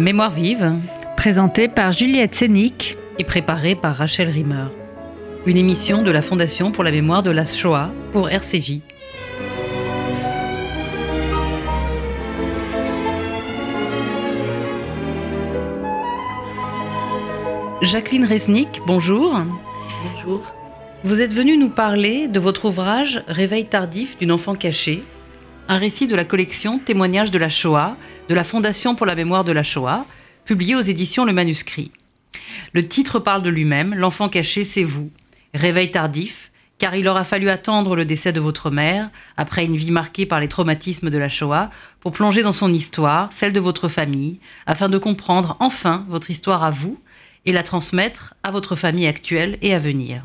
Mémoire vive, présentée par Juliette Sénic et préparée par Rachel Rimmer. Une émission de la Fondation pour la mémoire de la Shoah pour RCJ. Jacqueline Reznik, bonjour. Bonjour. Vous êtes venue nous parler de votre ouvrage « Réveil tardif d'une enfant cachée », un récit de la collection « Témoignages de la Shoah » de la Fondation pour la mémoire de la Shoah, publié aux éditions Le Manuscrit. Le titre parle de lui-même, « L'enfant caché, c'est vous ». Réveil tardif, car il aura fallu attendre le décès de votre mère, après une vie marquée par les traumatismes de la Shoah, pour plonger dans son histoire, celle de votre famille, afin de comprendre enfin votre histoire à vous, et la transmettre à votre famille actuelle et à venir.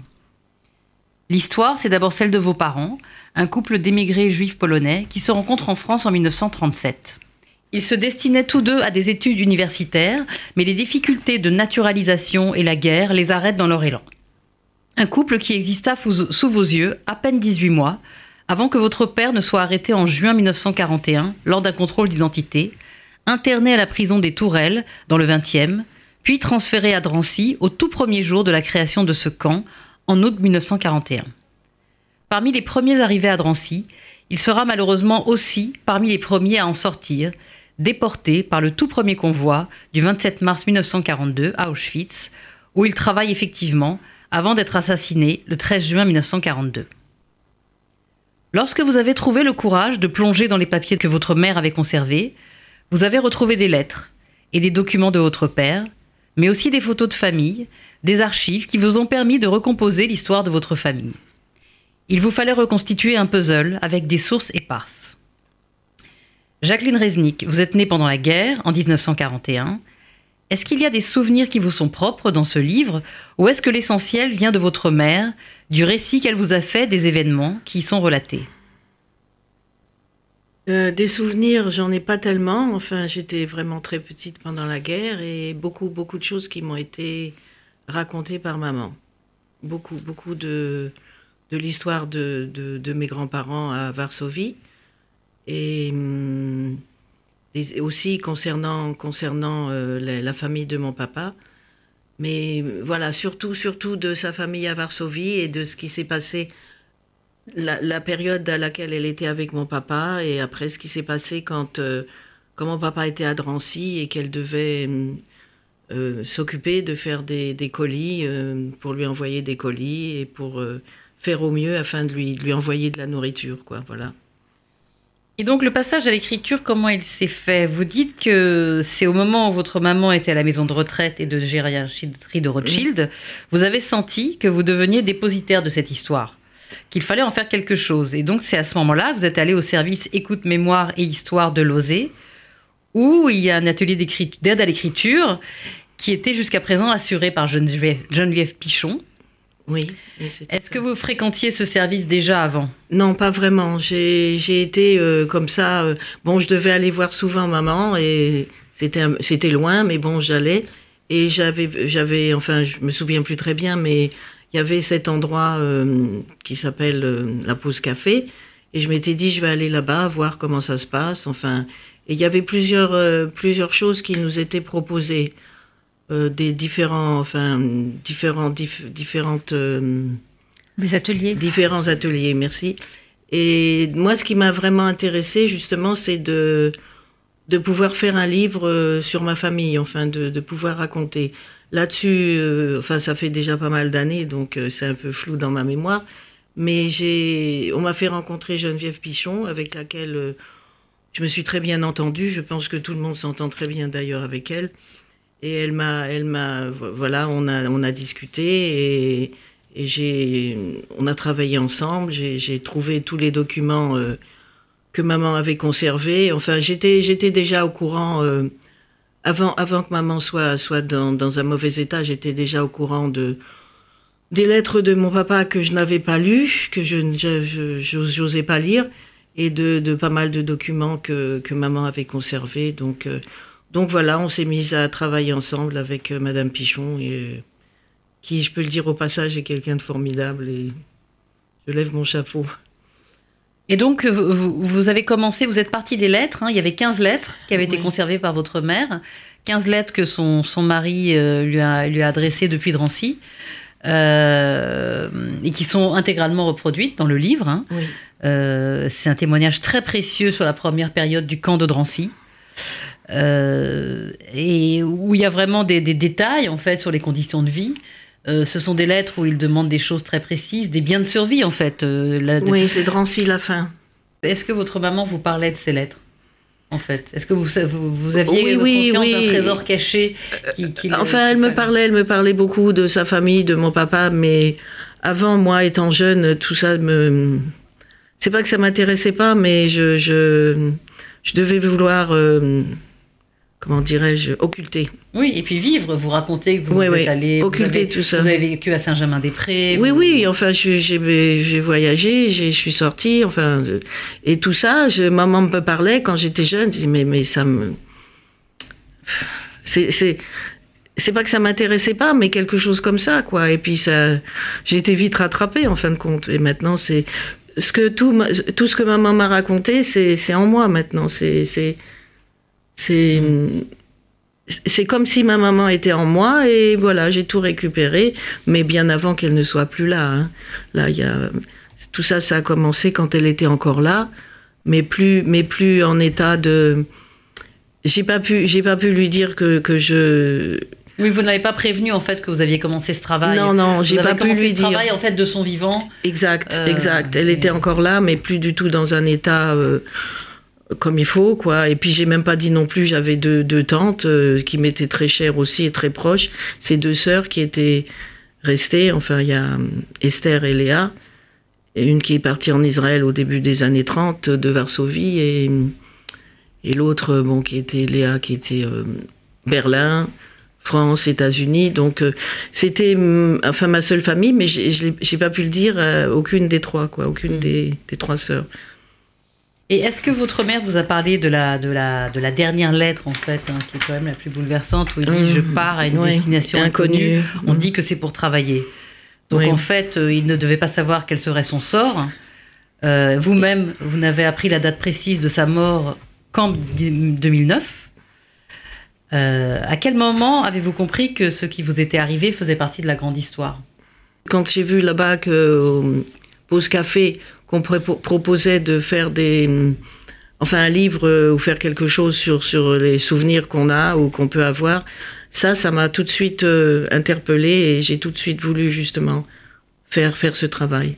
L'histoire, c'est d'abord celle de vos parents, un couple d'émigrés juifs polonais qui se rencontrent en France en 1937. Ils se destinaient tous deux à des études universitaires, mais les difficultés de naturalisation et la guerre les arrêtent dans leur élan. Un couple qui exista sous vos yeux à peine 18 mois, avant que votre père ne soit arrêté en juin 1941 lors d'un contrôle d'identité, interné à la prison des Tourelles dans le 20e, puis transféré à Drancy au tout premier jour de la création de ce camp, en août 1941. Parmi les premiers arrivés à Drancy, il sera malheureusement aussi parmi les premiers à en sortir, déporté par le tout premier convoi du 27 mars 1942 à Auschwitz, où il travaille effectivement avant d'être assassiné le 13 juin 1942. Lorsque vous avez trouvé le courage de plonger dans les papiers que votre mère avait conservés, vous avez retrouvé des lettres et des documents de votre père, mais aussi des photos de famille, des archives qui vous ont permis de recomposer l'histoire de votre famille. Il vous fallait reconstituer un puzzle avec des sources éparses. Jacqueline Reznik, vous êtes née pendant la guerre, en 1941. Est-ce qu'il y a des souvenirs qui vous sont propres dans ce livre, ou est-ce que l'essentiel vient de votre mère, du récit qu'elle vous a fait des événements qui y sont relatés ? Des souvenirs, j'en ai pas tellement. Enfin, j'étais vraiment très petite pendant la guerre et beaucoup de choses qui m'ont été racontées par maman. Beaucoup de l'histoire de mes grands-parents à Varsovie et aussi concernant la famille de mon papa. Mais voilà, surtout de sa famille à Varsovie et de ce qui s'est passé. La période à laquelle elle était avec mon papa et après ce qui s'est passé quand mon papa était à Drancy et qu'elle devait s'occuper de faire des colis, pour lui envoyer des colis et pour faire au mieux afin de lui envoyer de la nourriture, quoi, voilà. Et donc le passage à l'écriture, comment il s'est fait ? Vous dites que c'est au moment où votre maman était à la maison de retraite et de gériatrie de Rothschild, vous avez senti que vous deveniez dépositaire de cette histoire, qu'il fallait en faire quelque chose. Et donc, c'est à ce moment-là, vous êtes allé au service Écoute, Mémoire et Histoire de l'OSÉ, où il y a un atelier d'aide à l'écriture qui était jusqu'à présent assuré par Geneviève Pichon. Oui. Est-ce que vous fréquentiez ce service déjà avant ? Non, pas vraiment. J'ai été comme ça. Bon, je devais aller voir souvent maman, et c'était loin, mais bon, j'allais. Et j'avais enfin, je me souviens plus très bien, mais il y avait cet endroit qui s'appelle la Pause Café, et je m'étais dit je vais aller là-bas voir comment ça se passe. Enfin, et il y avait plusieurs choses qui nous étaient proposées, des différents, enfin différentes des ateliers, différents ateliers. Merci. Et moi, ce qui m'a vraiment intéressée justement, c'est de pouvoir faire un livre sur ma famille, enfin de pouvoir raconter. Là-dessus, enfin, ça fait déjà pas mal d'années, donc c'est un peu flou dans ma mémoire. Mais on m'a fait rencontrer Geneviève Pichon, avec laquelle je me suis très bien entendue. Je pense que tout le monde s'entend très bien d'ailleurs avec elle. Et voilà, on a discuté et on a travaillé ensemble. J'ai trouvé tous les documents que maman avait conservés. Enfin, j'étais déjà au courant. Avant que maman soit dans un mauvais état, j'étais déjà au courant des lettres de mon papa que je n'avais pas lues, que je n'osais pas lire, et de pas mal de documents que maman avait conservés. Donc voilà, on s'est mis à travailler ensemble avec Madame Pichon, qui, je peux le dire au passage, est quelqu'un de formidable, et je lève mon chapeau. Et donc, vous avez commencé, vous êtes partie des lettres, hein, il y avait 15 lettres qui avaient été conservées par votre mère, 15 lettres que son mari lui a adressées depuis Drancy, et qui sont intégralement reproduites dans le livre. Hein. Oui. C'est un témoignage très précieux sur la première période du camp de Drancy. Et où il y a vraiment des détails en fait sur les conditions de vie. Ce sont des lettres où il demande des choses très précises, des biens de survie en fait. Oui, c'est Drancy la fin. Est-ce que votre maman vous parlait de ces lettres en fait? Est-ce que vous aviez conscience d'un trésor caché elle me parlait beaucoup de sa famille, de mon papa, mais avant, moi étant jeune, tout ça c'est pas que ça m'intéressait pas, mais je devais vouloir, comment dirais-je, occulter. Oui, et puis vivre. Vous racontez que vous êtes allé... occulter tout ça. Vous avez vécu à Saint-Germain-des-Prés. J'ai voyagé, je suis sortie, et tout ça, maman me parlait quand j'étais jeune, je disais, mais ça me... C'est pas que ça m'intéressait pas, mais quelque chose comme ça, quoi. Et puis j'ai été vite rattrapée, en fin de compte. Et maintenant, c'est... Tout ce que maman m'a raconté, c'est en moi maintenant. C'est comme si ma maman était en moi, et voilà, j'ai tout récupéré, mais bien avant qu'elle ne soit plus là. Hein. Là, tout ça, ça a commencé quand elle était encore là, mais plus en état de... J'ai pas pu lui dire que je... Oui, vous ne l'avez pas prévenu en fait que vous aviez commencé ce travail. Non, j'ai pas pu lui dire. Travail en fait de son vivant. Exact. Elle était encore là, mais plus du tout dans un état comme il faut, quoi. Et puis j'ai même pas dit non plus. J'avais deux tantes qui m'étaient très chères aussi et très proches. Ces deux sœurs qui étaient restées. Il y a Esther et Léa, et une qui est partie en Israël au début des années 30 de Varsovie, et l'autre, qui était Léa, qui était Berlin. France, États-Unis, donc c'était ma seule famille, mais j'ai pas pu le dire à aucune des trois, quoi, aucune des trois sœurs. Et est-ce que votre mère vous a parlé de la dernière lettre en fait, hein, qui est quand même la plus bouleversante, où il dit je pars à une destination inconnue. On dit que c'est pour travailler. Donc en fait, il ne devait pas savoir quel serait son sort. Vous-même, vous n'avez appris la date précise de sa mort qu'en 2009. À quel moment avez-vous compris que ce qui vous était arrivé faisait partie de la grande histoire? Quand j'ai vu là-bas que Pause Café qu'on proposait de faire un livre ou faire quelque chose sur les souvenirs qu'on a ou qu'on peut avoir, ça m'a tout de suite interpellée, et j'ai tout de suite voulu justement faire ce travail.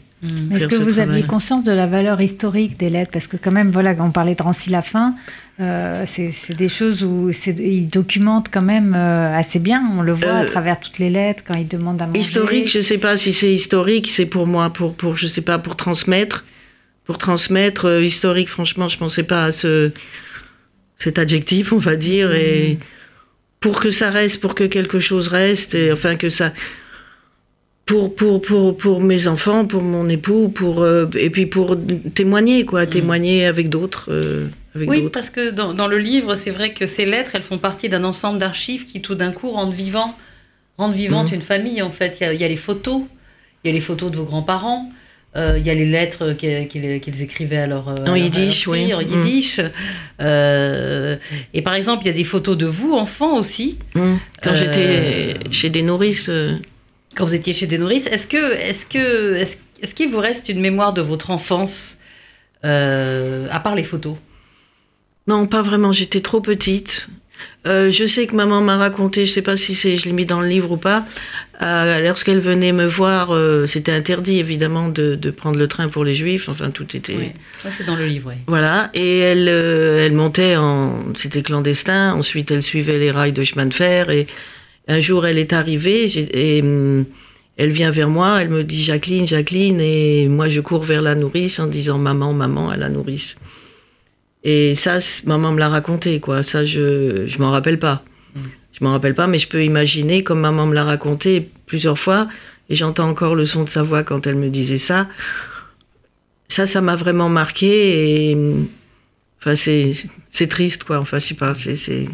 Est-ce que vous aviez conscience de la valeur historique des lettres? Parce que quand même, voilà, on parlait de Drancy la fin, c'est des choses où ils documentent quand même assez bien. On le voit à travers toutes les lettres quand ils demandent à manger. Historique, je ne sais pas si c'est historique. C'est pour moi, pour je sais pas, pour transmettre. Pour transmettre, historique, franchement, je ne pensais pas à cet adjectif, on va dire. Et pour que ça reste, pour que quelque chose reste, et, que ça... Pour mes enfants, pour mon époux, et puis pour témoigner, quoi, témoigner avec d'autres. D'autres. Parce que dans le livre, c'est vrai que ces lettres, elles font partie d'un ensemble d'archives qui, tout d'un coup, rendent vivante une famille, en fait. Il y a les photos, de vos grands-parents, il y a les lettres qu'ils écrivaient à leur fille, en yiddish. Et par exemple, il y a des photos de vous, enfants, aussi. Quand j'étais chez des nourrices... Quand vous étiez chez des nourrices, est-ce qu'il vous reste une mémoire de votre enfance, à part les photos? Non, pas vraiment. J'étais trop petite. Je sais que maman m'a raconté, je ne sais pas si je l'ai mis dans le livre ou pas, lorsqu'elle venait me voir, c'était interdit évidemment de prendre le train pour les juifs, tout était... Oui, ça c'est dans le livre, oui. Voilà, et elle montait, c'était clandestin, ensuite elle suivait les rails de chemin de fer, et... Un jour, elle est arrivée et elle vient vers moi. Elle me dit « Jacqueline ». Et moi, je cours vers la nourrice en disant « Maman » à la nourrice. Et ça, maman me l'a raconté, quoi. Ça, je m'en rappelle pas. Je m'en rappelle pas, mais je peux imaginer, comme maman me l'a raconté plusieurs fois, et j'entends encore le son de sa voix quand elle me disait ça. Ça m'a vraiment marqué. Et, c'est triste, quoi. Je sais pas, c'est...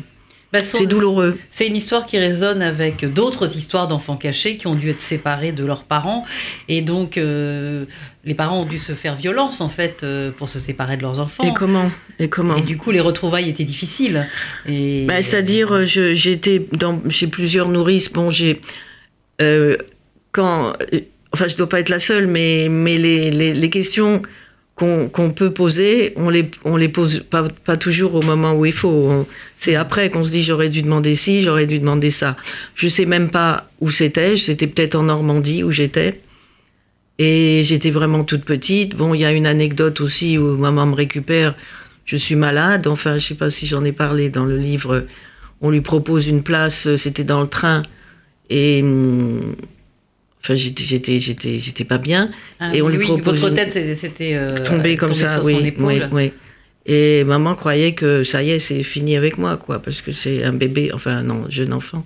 C'est douloureux. C'est une histoire qui résonne avec d'autres histoires d'enfants cachés qui ont dû être séparés de leurs parents. Et donc, les parents ont dû se faire violence, en fait, pour se séparer de leurs enfants. Et comment ? Et du coup, les retrouvailles étaient difficiles. C'est-à-dire, j'ai plusieurs nourrices. Bon, je ne dois pas être la seule, mais les questions qu'on peut poser, on les pose pas toujours au moment où il faut. C'est après qu'on se dit j'aurais dû demander ci, j'aurais dû demander ça. Je sais même pas où c'était. C'était peut-être en Normandie où j'étais. Et j'étais vraiment toute petite. Bon, il y a une anecdote aussi où maman me récupère. Je suis malade. Enfin, je sais pas si j'en ai parlé dans le livre. On lui propose une place. C'était dans le train. Et enfin, j'étais pas bien. Ah, et on lui propose. Votre tête, c'était tombée comme ça, sur son épaule. Oui. Et maman croyait que ça y est, c'est fini avec moi, quoi, parce que c'est un bébé, enfin non, jeune enfant.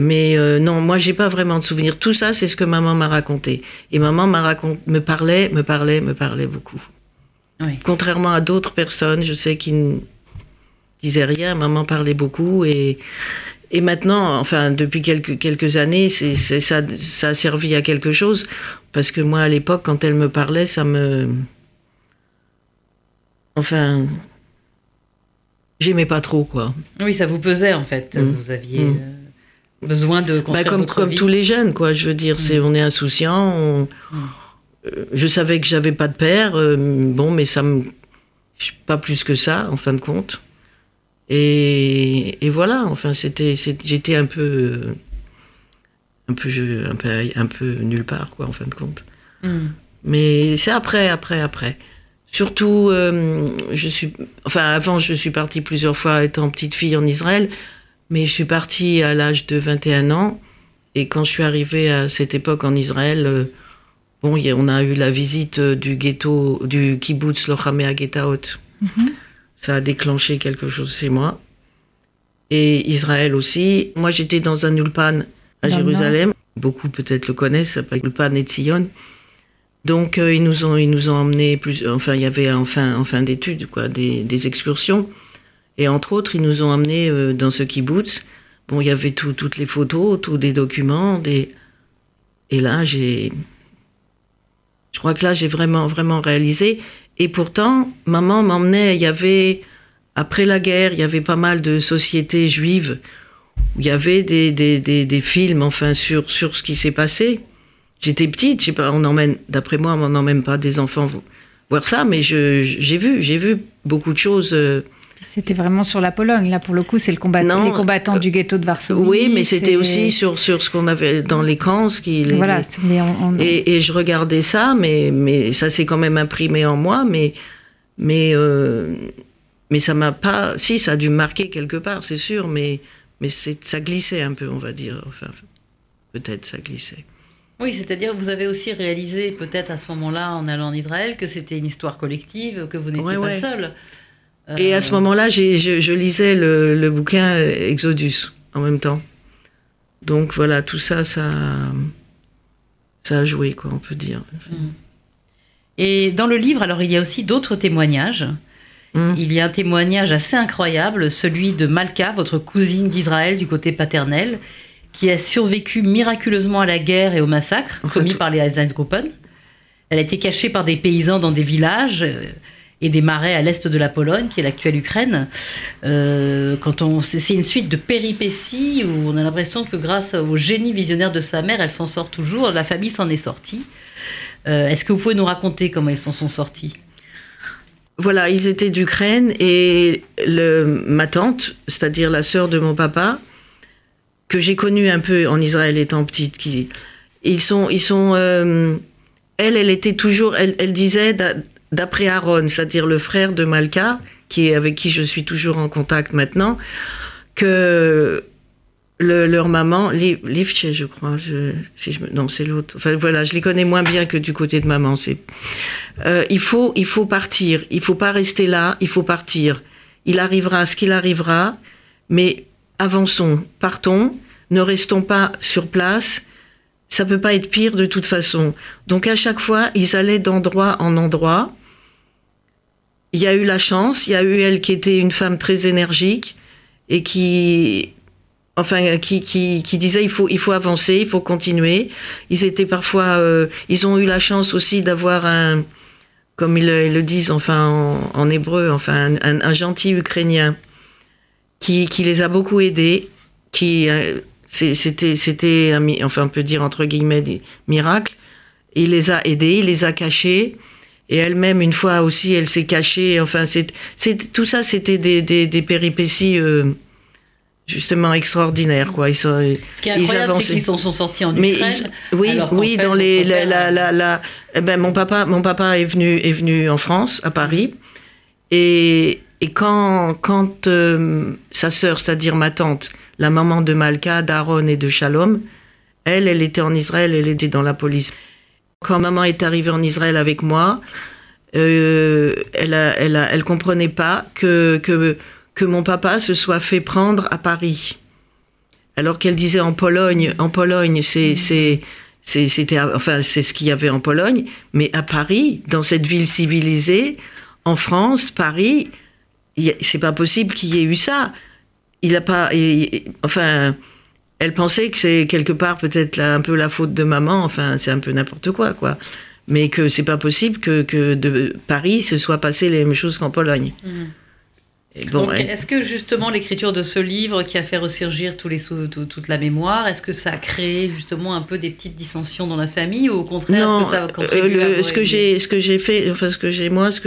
Non, moi, j'ai pas vraiment de souvenirs. Tout ça, c'est ce que maman m'a raconté. Et maman me parlait beaucoup. Oui. Contrairement à d'autres personnes, je sais qu'ils ne disaient rien. Maman parlait beaucoup et. Et maintenant, enfin, depuis quelques années, ça a servi à quelque chose. Parce que moi, à l'époque, quand elle me parlait, Enfin... J'aimais pas trop, quoi. Oui, ça vous pesait, en fait. Mmh. Vous aviez besoin de construire votre vie. Comme tous les jeunes, quoi. Je veux dire, on est insouciant. Je savais que j'avais pas de père. Mais ça me... Pas plus que ça, en fin de compte. Et voilà, enfin, j'étais un peu nulle part, quoi, en fin de compte. Mais c'est après. Surtout, avant, je suis partie plusieurs fois étant petite fille en Israël, mais je suis partie à l'âge de 21 ans. Et quand je suis arrivée à cette époque en Israël, on a eu la visite du ghetto, du kibbutz Lohamea Getaot. Ça a déclenché quelque chose chez moi. Et Israël aussi. Moi, j'étais dans un Ulpan à Jérusalem. Beaucoup peut-être le connaissent, ça s'appelle Ulpan et Tzion. Donc, ils nous ont emmenés plus. Enfin, il y avait en fin d'études, quoi, des excursions. Et entre autres, ils nous ont emmenés dans ce kibbutz. Bon, il y avait toutes les photos, tous des documents. Et là, je crois que là, j'ai vraiment, vraiment réalisé. Et pourtant, maman m'emmenait, après la guerre, il y avait pas mal de sociétés juives, où il y avait des films, enfin, sur ce qui s'est passé. J'étais petite, je sais pas, d'après moi, on n'emmène pas des enfants voir ça, mais j'ai vu beaucoup de choses. C'était vraiment sur la Pologne, là, pour le coup, c'est les combattants du ghetto de Varsovie. Oui, mais c'était aussi sur ce qu'on avait dans les camps. Voilà. Et je regardais ça, mais ça s'est quand même imprimé en moi, mais ça m'a pas... Si, ça a dû me marquer quelque part, c'est sûr, mais ça glissait un peu, on va dire. Enfin, peut-être ça glissait. Oui, c'est-à-dire que vous avez aussi réalisé, peut-être à ce moment-là, en allant en Israël, que c'était une histoire collective, que vous n'étiez pas seule. Et à ce moment-là, je lisais le bouquin Exodus en même temps. Donc voilà, tout ça a joué, quoi, on peut dire. Et dans le livre, alors il y a aussi d'autres témoignages. Il y a un témoignage assez incroyable, celui de Malka, votre cousine d'Israël du côté paternel, qui a survécu miraculeusement à la guerre et au massacre commis par les Einsatzgruppen. Elle a été cachée par des paysans dans des villages... et des marais à l'est de la Pologne, qui est l'actuelle Ukraine. C'est une suite de péripéties où on a l'impression que grâce au génie visionnaire de sa mère, elle s'en sort toujours, la famille s'en est sortie. Est-ce que vous pouvez nous raconter comment ils s'en sont sortis ? Voilà, ils étaient d'Ukraine et ma tante, c'est-à-dire la sœur de mon papa, que j'ai connue un peu en Israël étant petite, elle était toujours... Elle disait... D'après Aaron, c'est-à-dire le frère de Malka, avec qui je suis toujours en contact maintenant, que leur maman, Livche, je crois, non, c'est l'autre. Enfin voilà, je les connais moins bien que du côté de maman. Il faut partir, il faut pas rester là, il faut partir. Il arrivera ce qu'il arrivera, mais avançons, partons, ne restons pas sur place. Ça peut pas être pire de toute façon. Donc à chaque fois, ils allaient d'endroit en endroit. Il y a eu la chance, il y a eu elle qui était une femme très énergique et qui disaient il faut avancer, il faut continuer. Ils étaient parfois, ils ont eu la chance aussi d'avoir un, comme ils le disent en hébreu, un gentil Ukrainien qui les a beaucoup aidés, c'était un, on peut dire entre guillemets des miracles. Il les a aidés, il les a cachés. Et elle-même, une fois aussi, elle s'est cachée. Tout ça, c'était des péripéties justement extraordinaires, quoi. Ce qui est incroyable, c'est qu'ils sont sortis en Ukraine. Mon papa est venu en France, à Paris, et quand sa sœur, c'est-à-dire ma tante, la maman de Malka, d'Aaron et de Shalom, elle était en Israël, elle était dans la police. Quand maman est arrivée en Israël avec moi, elle comprenait pas que mon papa se soit fait prendre à Paris, alors qu'elle disait en Pologne c'était ce qu'il y avait en Pologne, mais à Paris, dans cette ville civilisée, en France, Paris, c'est pas possible qu'il y ait eu ça. Elle pensait que c'est quelque part peut-être un peu la faute de maman, c'est un peu n'importe quoi. Mais que c'est pas possible que de Paris se soit passé les mêmes choses qu'en Pologne. Mmh. Et est-ce que justement l'écriture de ce livre qui a fait ressurgir toute la mémoire, est-ce que ça a créé justement un peu des petites dissensions dans la famille, ou au contraire, non, est-ce que ça a contribué à ce que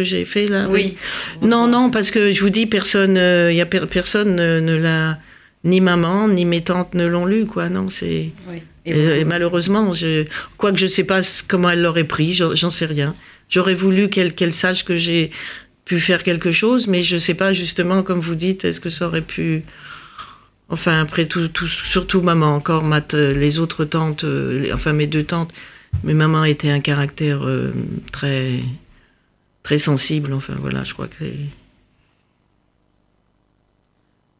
j'ai fait là. Oui. Oui. Non, parce que je vous dis, personne ne l'a. Ni maman, ni mes tantes ne l'ont lu, quoi, non, c'est... Oui. Et malheureusement, quoique je ne sais pas comment elle l'aurait pris, j'en sais rien. J'aurais voulu qu'elle sache que j'ai pu faire quelque chose, mais je ne sais pas, justement, comme vous dites, est-ce que ça aurait pu... après tout, surtout maman, encore, les autres tantes, mes deux tantes, mais maman était un caractère très, très sensible, je crois que...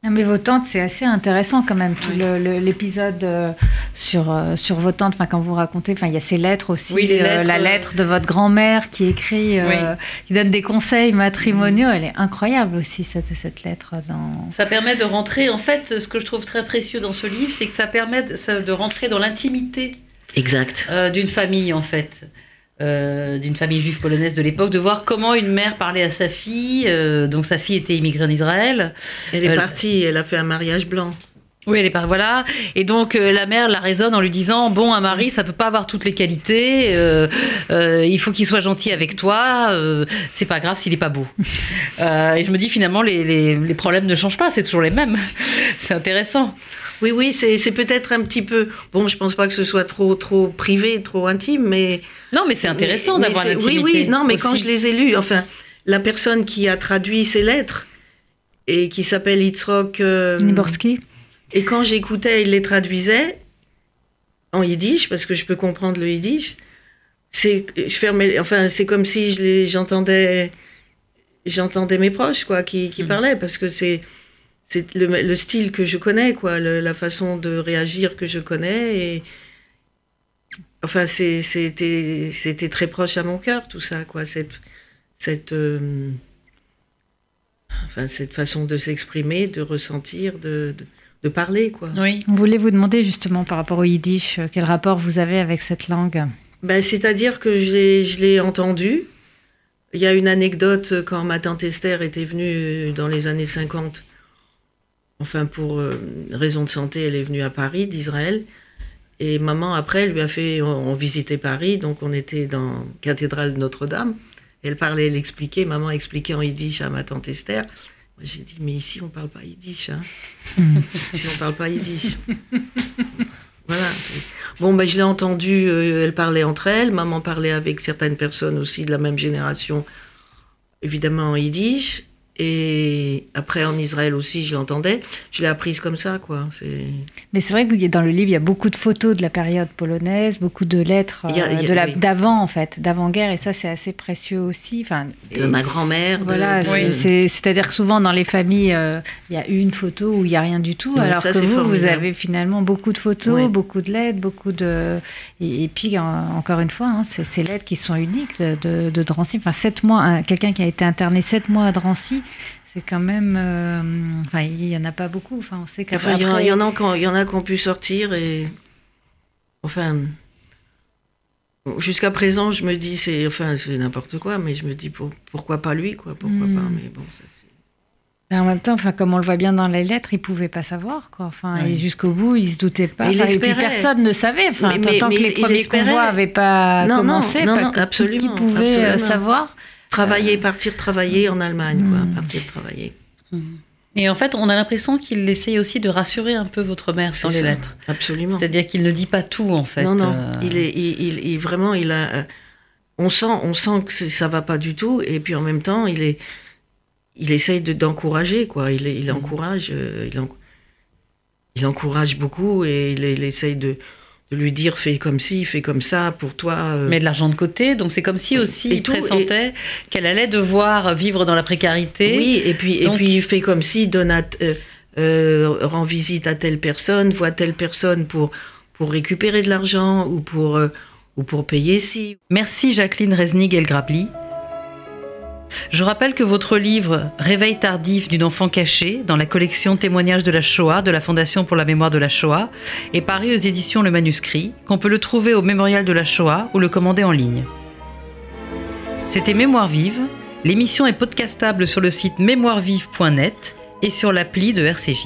Non, mais vos tantes, c'est assez intéressant quand même, tout l'épisode sur vos tantes, quand vous racontez, il y a ces lettres aussi, oui, la lettre de votre grand-mère qui écrit, qui donne des conseils matrimoniaux, elle est incroyable aussi, cette lettre. Ça permet de rentrer, ce que je trouve très précieux dans ce livre, c'est que ça permet de rentrer dans l'intimité exact. D'une famille, d'une famille juive polonaise de l'époque, de voir comment une mère parlait à sa fille. Donc sa fille était immigrée en Israël. Elle est partie, elle a fait un mariage blanc. Oui, elle est partie, voilà. Et donc la mère la raisonne en lui disant, un mari, ça peut pas avoir toutes les qualités, il faut qu'il soit gentil avec toi, c'est pas grave s'il est pas beau. Et je me dis finalement, les problèmes ne changent pas, c'est toujours les mêmes. C'est intéressant. Oui, c'est peut-être un petit peu... je pense pas que ce soit trop privé, trop intime, mais... Non, mais c'est intéressant d'avoir une intimité. Oui, non, mais aussi. Quand je les ai lus, la personne qui a traduit ces lettres, et qui s'appelle Itzrok... Niborski. Et quand j'écoutais, il les traduisait en yiddish, parce que je peux comprendre le yiddish. C'est comme si j'entendais mes proches, qui parlaient, parce que c'est le style que je connais, la façon de réagir que je connais. Et... c'était très proche à mon cœur, tout ça, cette façon de s'exprimer, de ressentir, de parler, Oui. On voulait vous demander justement par rapport au yiddish, quel rapport vous avez avec cette langue ? C'est-à-dire que je l'ai entendu. Il y a une anecdote quand ma tante Esther était venue dans les années 50. Pour raison de santé, elle est venue à Paris, d'Israël. Et maman, après, lui a fait... On visitait Paris, donc on était dans la cathédrale de Notre-Dame. Elle parlait, elle expliquait. Maman expliquait en yiddish à ma tante Esther. Moi, j'ai dit, mais ici, on ne parle pas yiddish. Ici, on ne parle pas yiddish. Voilà. Je l'ai entendue. Elle parlait entre elles. Maman parlait avec certaines personnes aussi de la même génération, évidemment en yiddish. Et après, en Israël aussi, je l'entendais. Je l'ai apprise comme ça, Mais c'est vrai que dans le livre, il y a beaucoup de photos de la période polonaise, beaucoup de lettres d'avant, d'avant-guerre. Et ça, c'est assez précieux aussi. De ma grand-mère. Voilà, c'est-à-dire que souvent, dans les familles, il y a une photo où il n'y a rien du tout. Alors que vous avez finalement beaucoup de photos, beaucoup de lettres, beaucoup de... Et puis, encore une fois, c'est ces lettres qui sont uniques de Drancy. 7 mois, quelqu'un qui a été interné 7 mois à Drancy, C'est quand même... Enfin, il n'y en a pas beaucoup. Enfin, on sait qu'après... Enfin, il y en a qui ont pu sortir et... Enfin... Jusqu'à présent, je me dis, c'est n'importe quoi, mais je me dis, pourquoi pas lui, quoi, pourquoi pas, mais bon, ça c'est... Mais en même temps, comme on le voit bien dans les lettres, il ne pouvait pas savoir, quoi, oui. Et jusqu'au bout, il ne se doutait pas, et puis personne ne savait, tant que les premiers convois n'avaient pas commencé, qui pouvait savoir. Partir travailler en Allemagne, partir travailler. Et en fait, on a l'impression qu'il essaye aussi de rassurer un peu votre mère dans les lettres. Absolument. C'est-à-dire qu'il ne dit pas tout, en fait. Non. Il est vraiment, il a. On sent que ça va pas du tout, et puis en même temps, il essaye d'encourager, quoi. Il encourage beaucoup, et il essaye de lui dire fais comme ci, fais comme ça pour toi. Met de l'argent de côté, donc c'est comme si aussi il pressentait qu'elle allait devoir vivre dans la précarité. Oui, et puis fais comme si, rend visite à telle personne, voit telle personne pour récupérer de l'argent ou pour payer ci. Merci Jacqueline Reznik-Elgrably. Je rappelle que votre livre « Réveil tardif d'une enfant cachée » dans la collection Témoignages de la Shoah de la Fondation pour la mémoire de la Shoah est paru aux éditions Le Manuscrit, qu'on peut le trouver au Mémorial de la Shoah ou le commander en ligne. C'était Mémoire Vive. L'émission est podcastable sur le site mémoirevive.net et sur l'appli de RCJ.